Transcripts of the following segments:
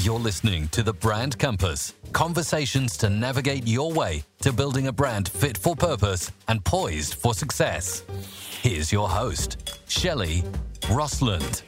You're listening to The Brand Compass, conversations to navigate your way to building a brand fit for purpose and poised for success. Here's your host, Shelley Röstlund.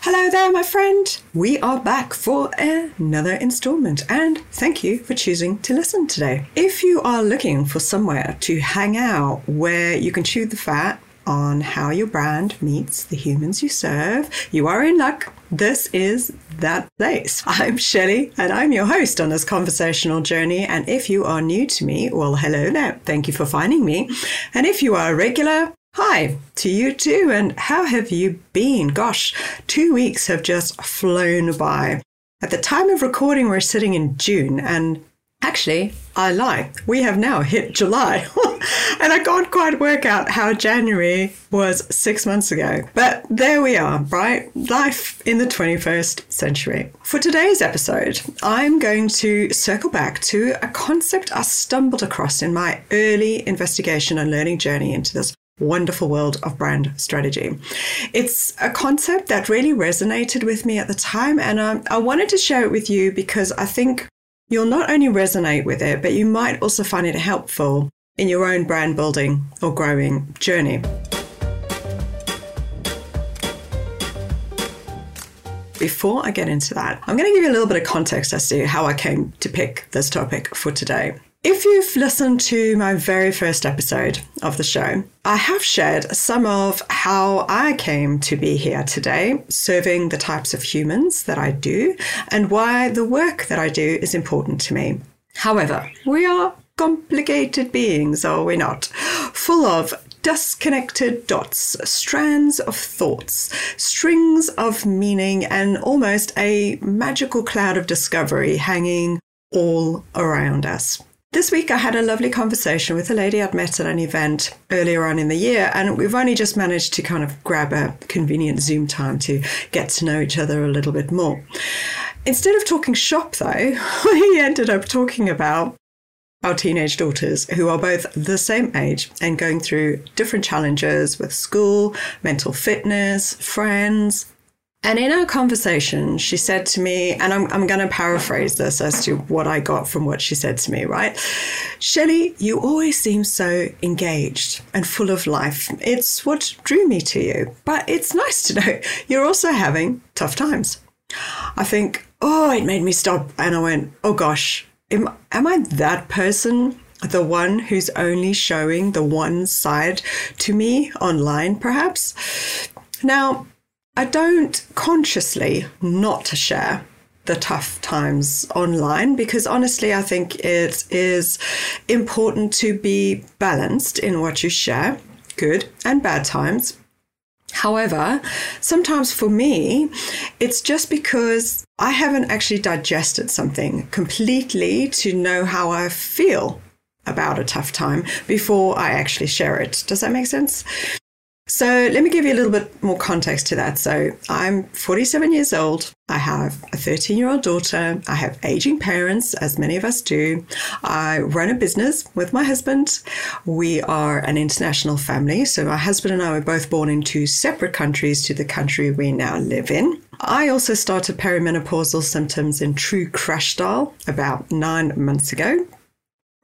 Hello there, my friend. We are back for another installment, and thank you for choosing to listen today. If you are looking for somewhere to hang out where you can chew the fat on how your brand meets the humans you serve, you are in luck. This is that place. I'm Shelley, and I'm your host on this conversational journey. And if you are new to me, well, hello there. Thank you for finding me. And if you are a regular, hi to you too, and how have you been? Gosh, 2 weeks have just flown by. At the time of recording, we're sitting in June, and actually, I lie. We have now hit July, and I can't quite work out how January was 6 months ago. But there we are, right? Life in the 21st century. For today's episode, I'm going to circle back to a concept I stumbled across in my early investigation and learning journey into this wonderful world of brand strategy. It's a concept that really resonated with me at the time, and I wanted to share it with you because I think you'll not only resonate with it, but you might also find it helpful in your own brand building or growing journey. Before I get into that, I'm going to give you a little bit of context as to how I came to pick this topic for today. If you've listened to my very first episode of the show, I have shared some of how I came to be here today, serving the types of humans that I do, and why the work that I do is important to me. However, we are complicated beings, are we not? Full of disconnected dots, strands of thoughts, strings of meaning, and almost a magical cloud of discovery hanging all around us. This week, I had a lovely conversation with a lady I'd met at an event earlier on in the year, and we've only just managed to kind of grab a convenient Zoom time to get to know each other a little bit more. Instead of talking shop, though, we ended up talking about our teenage daughters, who are both the same age and going through different challenges with school, mental fitness, friends. And in our conversation, she said to me, and I'm going to paraphrase this as to what I got from what she said to me, right? Shelley, you always seem so engaged and full of life. It's what drew me to you, but it's nice to know you're also having tough times. I think, oh, it made me stop. And I went, oh gosh, am I that person? The one who's only showing the one side to me online, perhaps? Now, I don't consciously not share the tough times online because honestly, I think it is important to be balanced in what you share, good and bad times. However, sometimes for me, it's just because I haven't actually digested something completely to know how I feel about a tough time before I actually share it. Does that make sense? So let me give you a little bit more context to that. So I'm 47 years old. I have a 13-year-old daughter. I have aging parents, as many of us do. I run a business with my husband. We are an international family. So my husband and I were both born in two separate countries to the country we now live in. I also started perimenopausal symptoms in true crash style about 9 months ago.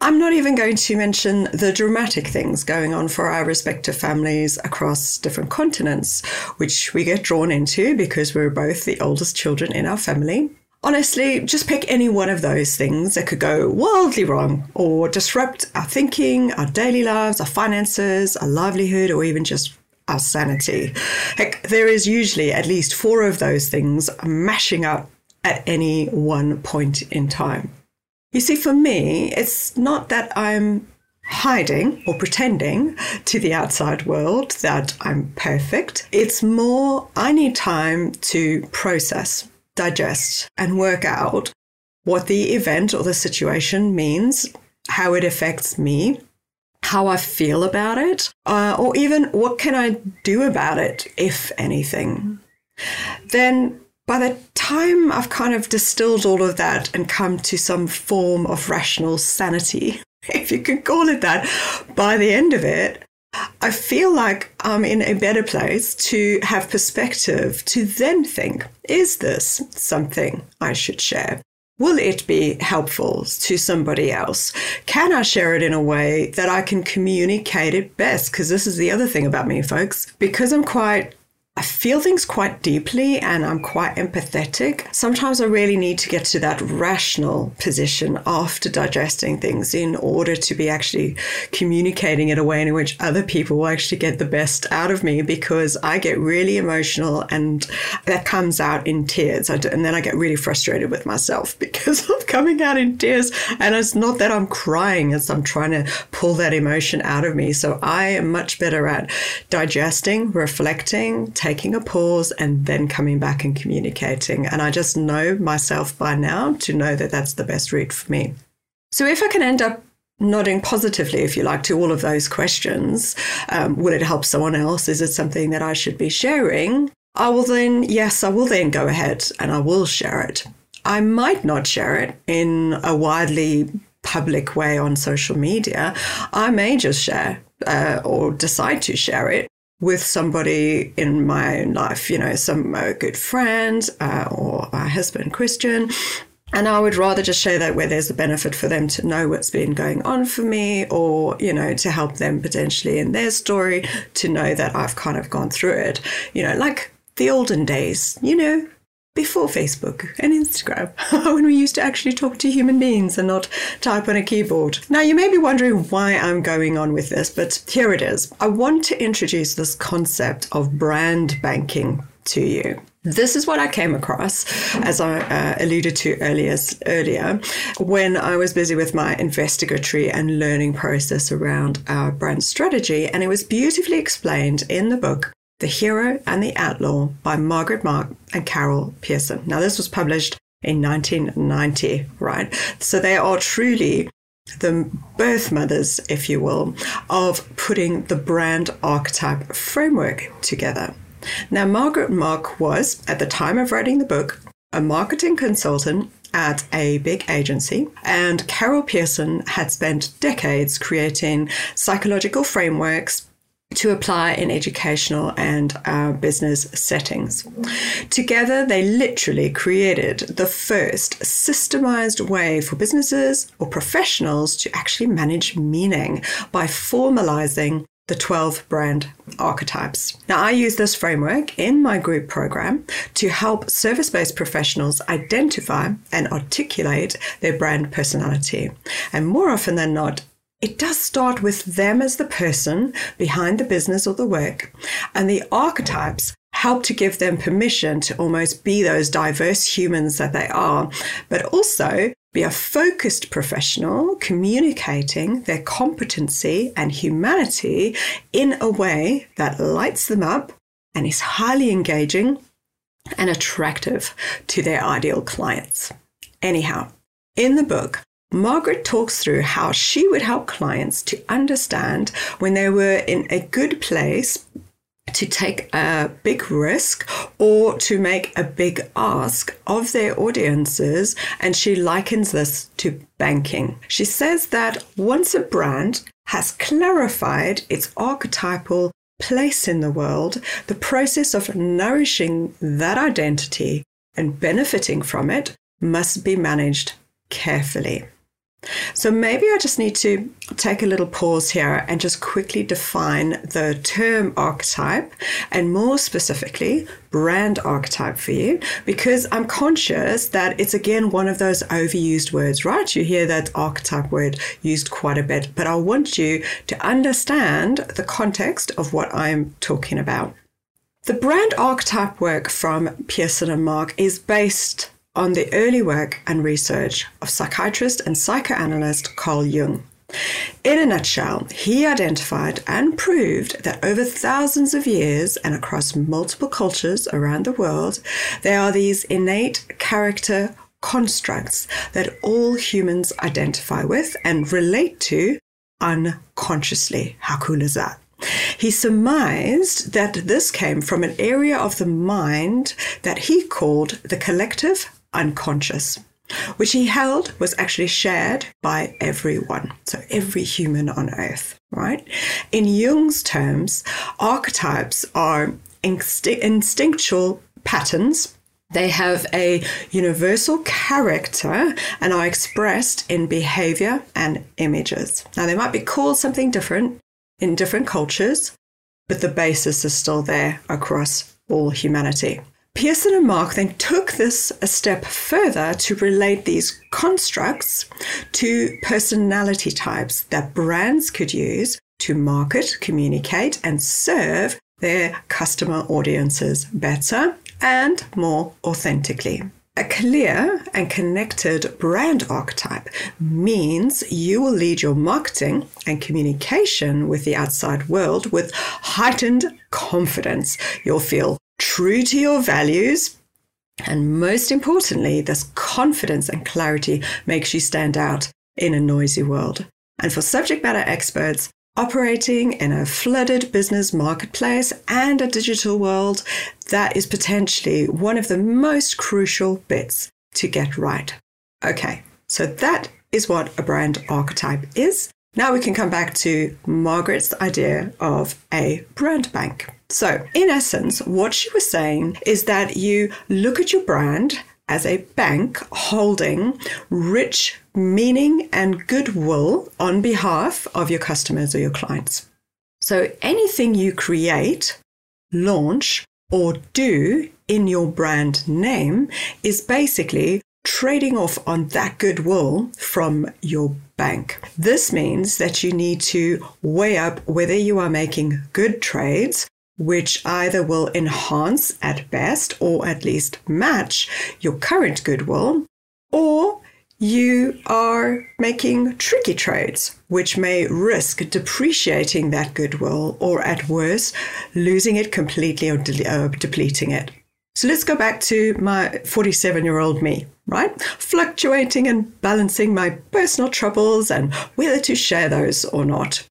I'm not even going to mention the dramatic things going on for our respective families across different continents, which we get drawn into because we're both the oldest children in our family. Honestly, just pick any one of those things that could go wildly wrong or disrupt our thinking, our daily lives, our finances, our livelihood, or even just our sanity. Heck, there is usually at least four of those things mashing up at any one point in time. You see, for me, it's not that I'm hiding or pretending to the outside world that I'm perfect. It's more I need time to process, digest, and work out what the event or the situation means, how it affects me, how I feel about it, or even what can I do about it, if anything. Then by the time I've kind of distilled all of that and come to some form of rational sanity, if you can call it that, by the end of it, I feel like I'm in a better place to have perspective, to then think, is this something I should share? Will it be helpful to somebody else? Can I share it in a way that I can communicate it best? Because this is the other thing about me, folks. Because I feel things quite deeply and I'm quite empathetic. Sometimes I really need to get to that rational position after digesting things in order to be actually communicating in a way in which other people will actually get the best out of me, because I get really emotional and that comes out in tears. And then I get really frustrated with myself because I'm coming out in tears, and it's not that I'm crying, it's I'm trying to pull that emotion out of me. So I am much better at digesting, reflecting, taking a pause, and then coming back and communicating. And I just know myself by now to know that that's the best route for me. So if I can end up nodding positively, if you like, to all of those questions, will it help someone else? Is it something that I should be sharing? I will then go ahead and I will share it. I might not share it in a widely public way on social media. I may just share or decide to share it with somebody in my own life, you know, some good friend or my husband, Christian. And I would rather just share that where there's a benefit for them to know what's been going on for me, or, you know, to help them potentially in their story to know that I've kind of gone through it, you know, like the olden days, you know, before Facebook and Instagram, when we used to actually talk to human beings and not type on a keyboard. Now, you may be wondering why I'm going on with this, but here it is. I want to introduce this concept of brand banking to you. This is what I came across, as I alluded to earlier, when I was busy with my investigatory and learning process around our brand strategy. And it was beautifully explained in the book, The Hero and the Outlaw by Margaret Mark and Carol Pearson. Now, this was published in 1990, right? So they are truly the birth mothers, if you will, of putting the brand archetype framework together. Now, Margaret Mark was, at the time of writing the book, a marketing consultant at a big agency, and Carol Pearson had spent decades creating psychological frameworks to apply in educational and business settings. Together, they literally created the first systemized way for businesses or professionals to actually manage meaning by formalizing the 12 brand archetypes. Now, I use this framework in my group program to help service-based professionals identify and articulate their brand personality. And more often than not, it does start with them as the person behind the business or the work, and the archetypes help to give them permission to almost be those diverse humans that they are, but also be a focused professional communicating their competency and humanity in a way that lights them up and is highly engaging and attractive to their ideal clients. Anyhow, in the book, Margaret talks through how she would help clients to understand when they were in a good place to take a big risk or to make a big ask of their audiences, and she likens this to banking. She says that once a brand has clarified its archetypal place in the world, the process of nourishing that identity and benefiting from it must be managed carefully. So maybe I just need to take a little pause here and just quickly define the term archetype, and more specifically, brand archetype for you, because I'm conscious that it's again one of those overused words, right? You hear that archetype word used quite a bit, but I want you to understand the context of what I'm talking about. The brand archetype work from Pearson and Mark is based on the early work and research of psychiatrist and psychoanalyst Carl Jung. In a nutshell, he identified and proved that over thousands of years and across multiple cultures around the world, there are these innate character constructs that all humans identify with and relate to unconsciously. How cool is that? He surmised that this came from an area of the mind that he called the collective unconscious. which he held was actually shared by everyone, so every human on earth, right? In Jung's terms, archetypes are instinctual patterns. They have a universal character and are expressed in behavior and images. Now, they might be called something different in different cultures, but the basis is still there across all humanity. Pearson and Mark then took this a step further to relate these constructs to personality types that brands could use to market, communicate, and serve their customer audiences better and more authentically. A clear and connected brand archetype means you will lead your marketing and communication with the outside world with heightened confidence. You'll feel true to your values. And most importantly, this confidence and clarity makes you stand out in a noisy world. And for subject matter experts, operating in a flooded business marketplace and a digital world, that is potentially one of the most crucial bits to get right. Okay, so that is what a brand archetype is. Now we can come back to Margaret's idea of a brand bank. So in essence, what she was saying is that you look at your brand as a bank holding rich meaning and goodwill on behalf of your customers or your clients. So anything you create, launch, or do in your brand name is basically trading off on that goodwill from your bank. This means that you need to weigh up whether you are making good trades, which either will enhance at best or at least match your current goodwill, or you are making tricky trades, which may risk depreciating that goodwill or at worst, losing it completely or depleting it. So let's go back to my 47-year-old me, right? Fluctuating and balancing my personal troubles and whether to share those or not.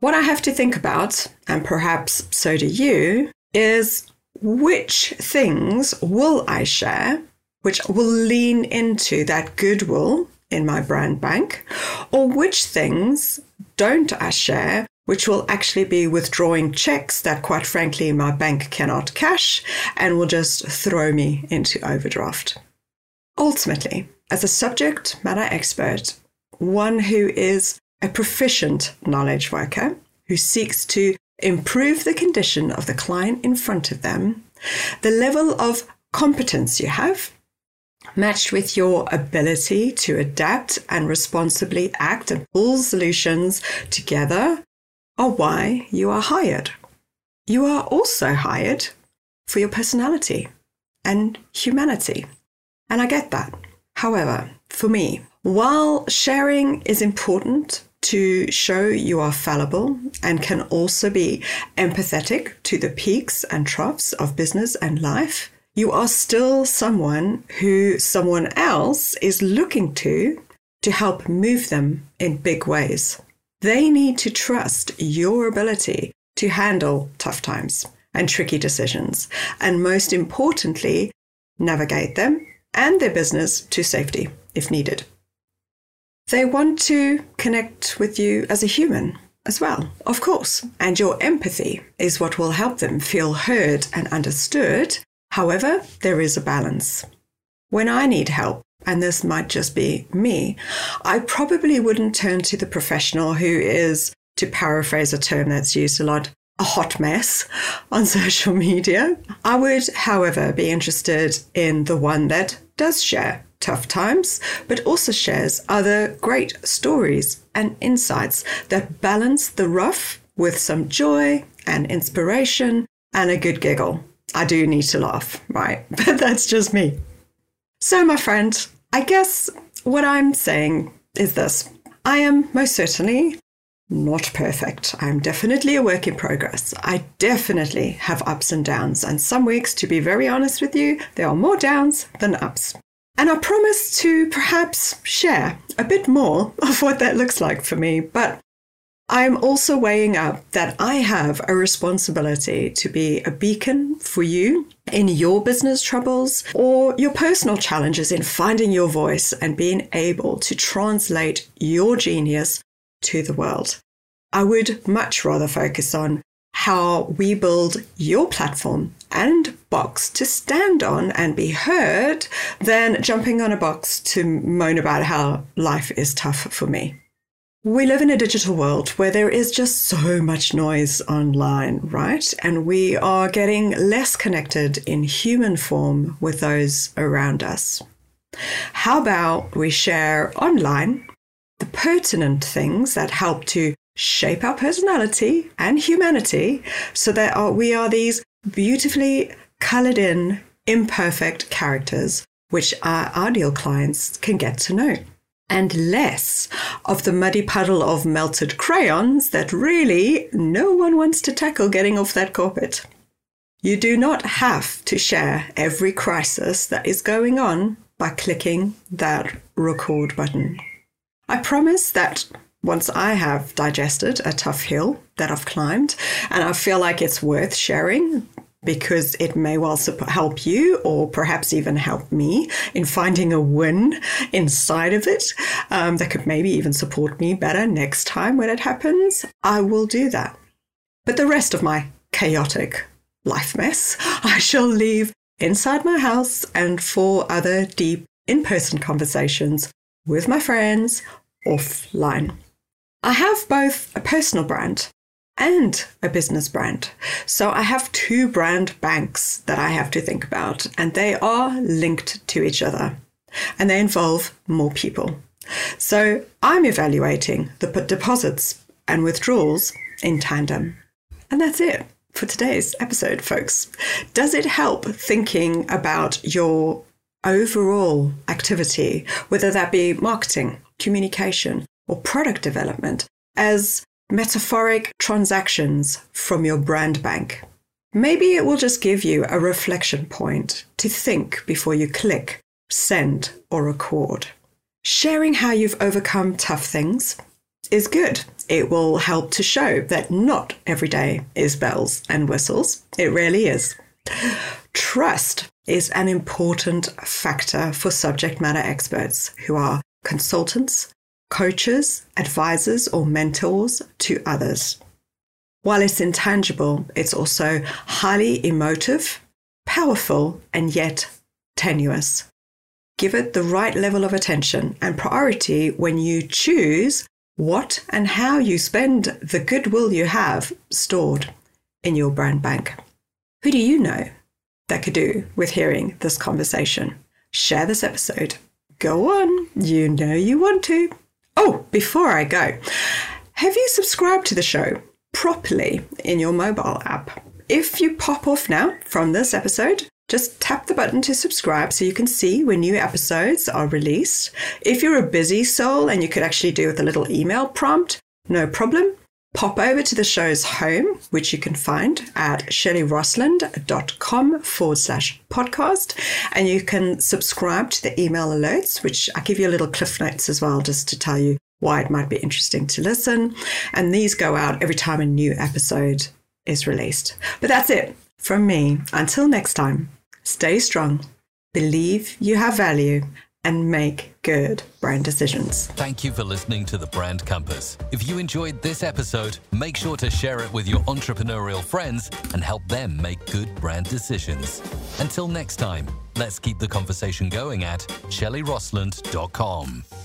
What I have to think about, and perhaps so do you, is which things will I share, which will lean into that goodwill in my brand bank, or which things don't I share, which will actually be withdrawing checks that, quite frankly, my bank cannot cash and will just throw me into overdraft. Ultimately, as a subject matter expert, one who is a proficient knowledge worker who seeks to improve the condition of the client in front of them, the level of competence you have, matched with your ability to adapt and responsibly act and pull solutions together, are why you are hired. You are also hired for your personality and humanity. And I get that. However, for me, while sharing is important to show you are fallible and can also be empathetic to the peaks and troughs of business and life, you are still someone who someone else is looking to help move them in big ways. They need to trust your ability to handle tough times and tricky decisions, and most importantly, navigate them and their business to safety if needed. They want to connect with you as a human as well, of course. And your empathy is what will help them feel heard and understood. However, there is a balance. When I need help, and this might just be me, I probably wouldn't turn to the professional who is, to paraphrase a term that's used a lot, a hot mess on social media. I would, however, be interested in the one that does share tough times, but also shares other great stories and insights that balance the rough with some joy and inspiration and a good giggle. I do need to laugh, right? But that's just me. So my friend, I guess what I'm saying is this. I am most certainly not perfect. I'm definitely a work in progress. I definitely have ups and downs. And some weeks, to be very honest with you, there are more downs than ups. And I promise to perhaps share a bit more of what that looks like for me. But I'm also weighing up that I have a responsibility to be a beacon for you in your business troubles or your personal challenges in finding your voice and being able to translate your genius to the world. I would much rather focus on how we build your platform and box to stand on and be heard than jumping on a box to moan about how life is tough for me. We live in a digital world where there is just so much noise online, right? And we are getting less connected in human form with those around us. How about we share online the pertinent things that help to shape our personality and humanity so that we are these beautifully colored in, imperfect characters which our ideal clients can get to know. And less of the muddy puddle of melted crayons that really no one wants to tackle getting off that carpet. You do not have to share every crisis that is going on by clicking that record button. I promise that once I have digested a tough hill that I've climbed and I feel like it's worth sharing, because it may well help you or perhaps even help me in finding a win inside of it that could maybe even support me better next time when it happens, I will do that. But the rest of my chaotic life mess, I shall leave inside my house and for other deep in-person conversations with my friends offline. I have both a personal brand and a business brand. So I have two brand banks that I have to think about, and they are linked to each other and they involve more people. So I'm evaluating the deposits and withdrawals in tandem. And that's it for today's episode, folks. Does it help thinking about your overall activity, whether that be marketing, communication, or product development, as metaphoric transactions from your brand bank? Maybe it will just give you a reflection point to think before you click send or record. Sharing how you've overcome tough things is good. It will help to show that not every day is bells and whistles. It really is. Trust is an important factor for subject matter experts who are consultants, coaches, advisors, or mentors to others. While it's intangible, it's also highly emotive, powerful, and yet tenuous. Give it the right level of attention and priority when you choose what and how you spend the goodwill you have stored in your brand bank. Who do you know that could do with hearing this conversation? Share this episode. Go on, you know you want to. Oh, before I go, have you subscribed to the show properly in your mobile app? If you pop off now from this episode, just tap the button to subscribe so you can see when new episodes are released. If you're a busy soul and you could actually do with a little email prompt, no problem. Pop over to the show's home, which you can find at shelleyrostlund.com/podcast. And you can subscribe to the email alerts, which I give you a little cliff notes as well, just to tell you why it might be interesting to listen. And these go out every time a new episode is released. But that's it from me. Until next time, stay strong, believe you have value, and make good brand decisions. Thank you for listening to The Brand Compass. If you enjoyed this episode, make sure to share it with your entrepreneurial friends and help them make good brand decisions. Until next time, let's keep the conversation going at shelleyrostlund.com.